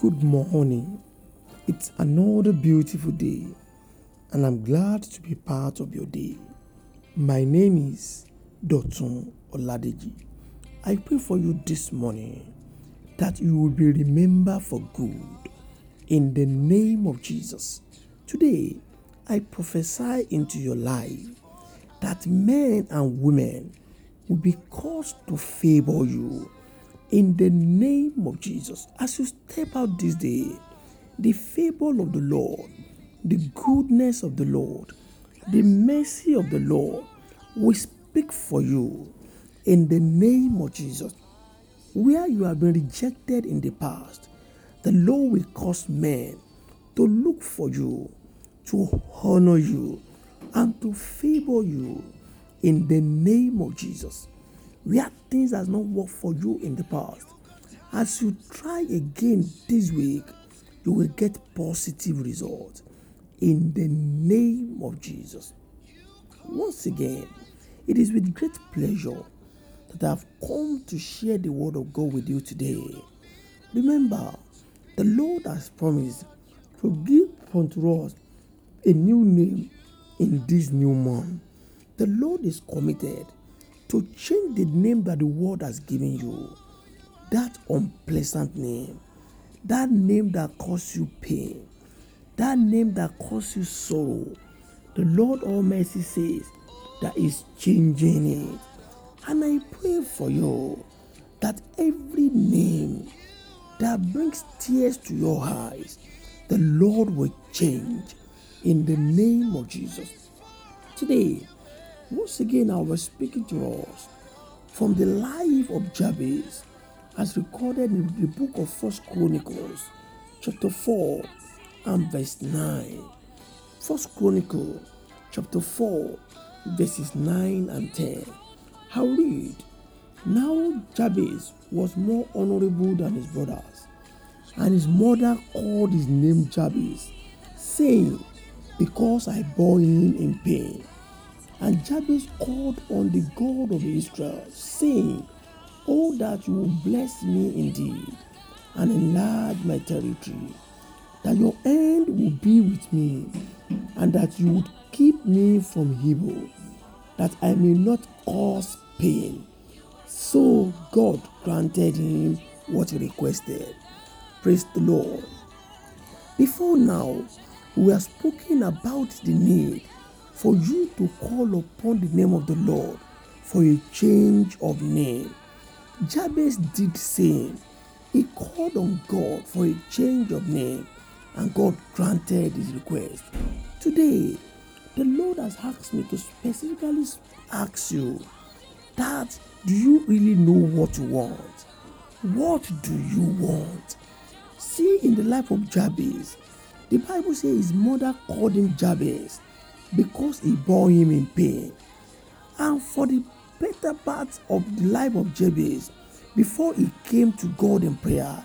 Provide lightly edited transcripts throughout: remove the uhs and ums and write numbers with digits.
Good morning. It's another beautiful day, and I'm glad to be part of your day. My name is Dotun Oladeji. I pray for you this morning that you will be remembered for good in the name of Jesus. Today, I prophesy into your life that men and women will be caused to favor you in the name of Jesus. As you step out this day, the favor of the Lord, the goodness of the Lord, the mercy of the Lord will speak for you in the name of Jesus. Where you have been rejected in the past, the Lord will cause men to look for you, to honor you, and to favor you in the name of Jesus. Where things has not worked for you in the past, as you try again this week, you will get positive results in the name of Jesus. Once again, it is with great pleasure that I have come to share the word of God with you today. Remember, the Lord has promised to give unto us a new name in this new month. The Lord is committed to change the name that the world has given you, that unpleasant name, that name that causes you pain, that name that causes you sorrow. The Lord Almighty says that is changing it. And I pray for you that every name that brings tears to your eyes, the Lord will change in the name of Jesus. Today, once again, I was speaking to us from the life of Jabez as recorded in the book of 1 Chronicles, chapter 4 and verse 9. 1 Chronicles, chapter 4, verses 9 and 10. I read, "Now Jabez was more honorable than his brothers, and his mother called his name Jabez, saying, because I bore him in pain. And Jabez called on the God of Israel, saying, oh, that you will bless me indeed, and enlarge my territory, that your hand will be with me, and that you would keep me from evil, that I may not cause pain. So God granted him what he requested." Praise the Lord. Before now, we have spoken about the need for you to call upon the name of the Lord for a change of name. Jabez did same. He called on God for a change of name, and God granted his request. Today, the Lord has asked me to specifically ask you that, do you really know what you want? What do you want? See, in the life of Jabez, the Bible says his mother called him Jabez because he bore him in pain. And for the better part of the life of Jabez, before he came to God in prayer,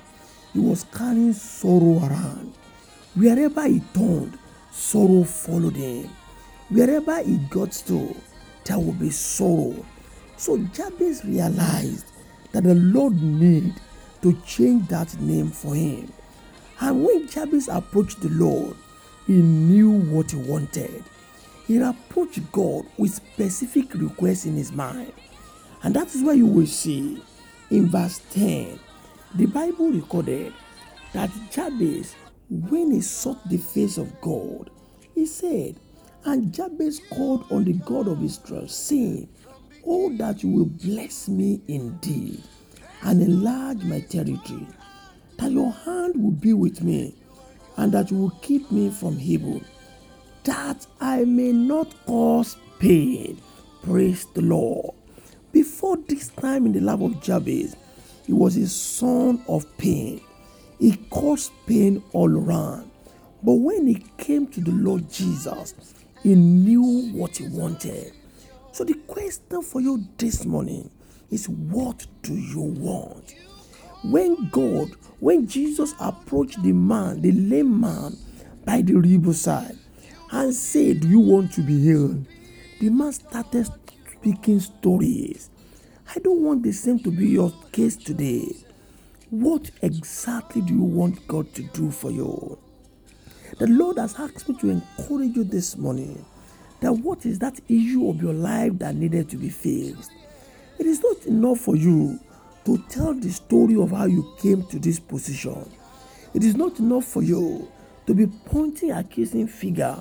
he was carrying sorrow around. Wherever he turned, sorrow followed him. Wherever he got to, there would be sorrow. So Jabez realized that the Lord needed to change that name for him. And when Jabez approached the Lord, he knew what he wanted. He approached God with specific requests in his mind. And that is why you will see in verse 10, the Bible recorded that Jabez, when he sought the face of God, he said, and Jabez called on the God of Israel, saying, oh, that you will bless me indeed, and enlarge my territory, that your hand will be with me, and that you will keep me from evil, that I may not cause pain. Praise the Lord. Before this time in the life of Jabez, he was a son of pain. He caused pain all around. But when he came to the Lord Jesus, he knew what he wanted. So the question for you this morning is, what do you want? When Jesus approached the man, the lame man, by the riverside, and said, do you want to be healed? The man started speaking stories. I don't want the same to be your case today. What exactly do you want God to do for you? The Lord has asked me to encourage you this morning that what is that issue of your life that needed to be fixed? It is not enough for you to tell the story of how you came to this position. It is not enough for you to be pointing an accusing finger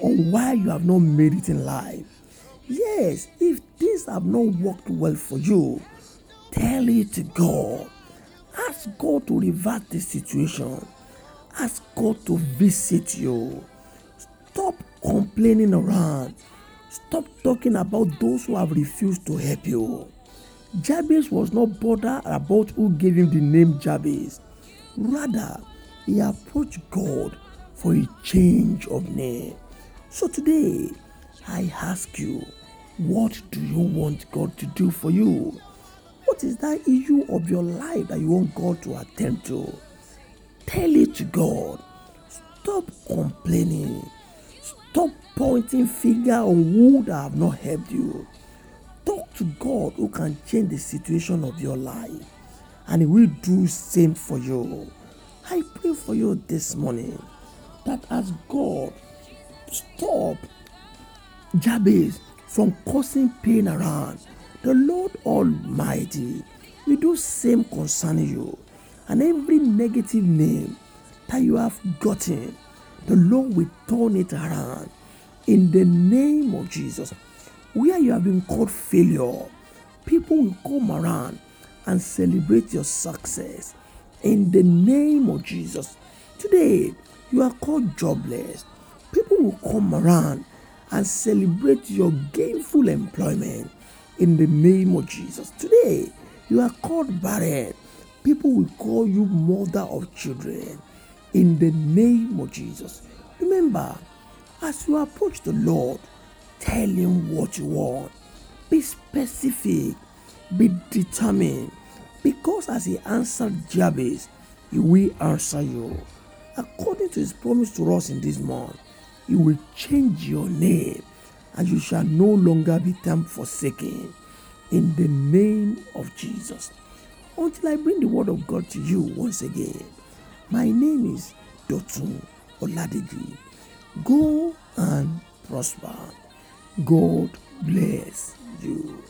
on why you have not made it in life. Yes, if things have not worked well for you, tell it to God. Ask God to revert the situation. Ask God to visit you. Stop complaining around. Stop talking about those who have refused to help you. Jabez was not bothered about who gave him the name Jabez. Rather, he approached God for a change of name. So today, I ask you, what do you want God to do for you? What is that issue of your life that you want God to attend to? Tell it to God. Stop complaining. Stop pointing finger on who that have not helped you. Talk to God who can change the situation of your life, and He will do the same for you. I pray for you this morning that as God stop Jabez from causing pain around, the Lord Almighty will do the same concerning you, and every negative name that you have gotten, the Lord will turn it around in the name of Jesus. Where you have been called failure, people will come around and celebrate your success in the name of Jesus. Today, you are called jobless. People will come around and celebrate your gainful employment in the name of Jesus. Today, you are called barren. People will call you mother of children in the name of Jesus. Remember, as you approach the Lord, tell Him what you want. Be specific. Be determined. Because as He answered Jabez, He will answer you. According to His promise to us in this month, He will change your name, and you shall no longer be termed forsaken. In the name of Jesus. Until I bring the word of God to you once again, my name is Dotun Oladeji. Go and prosper. God bless you.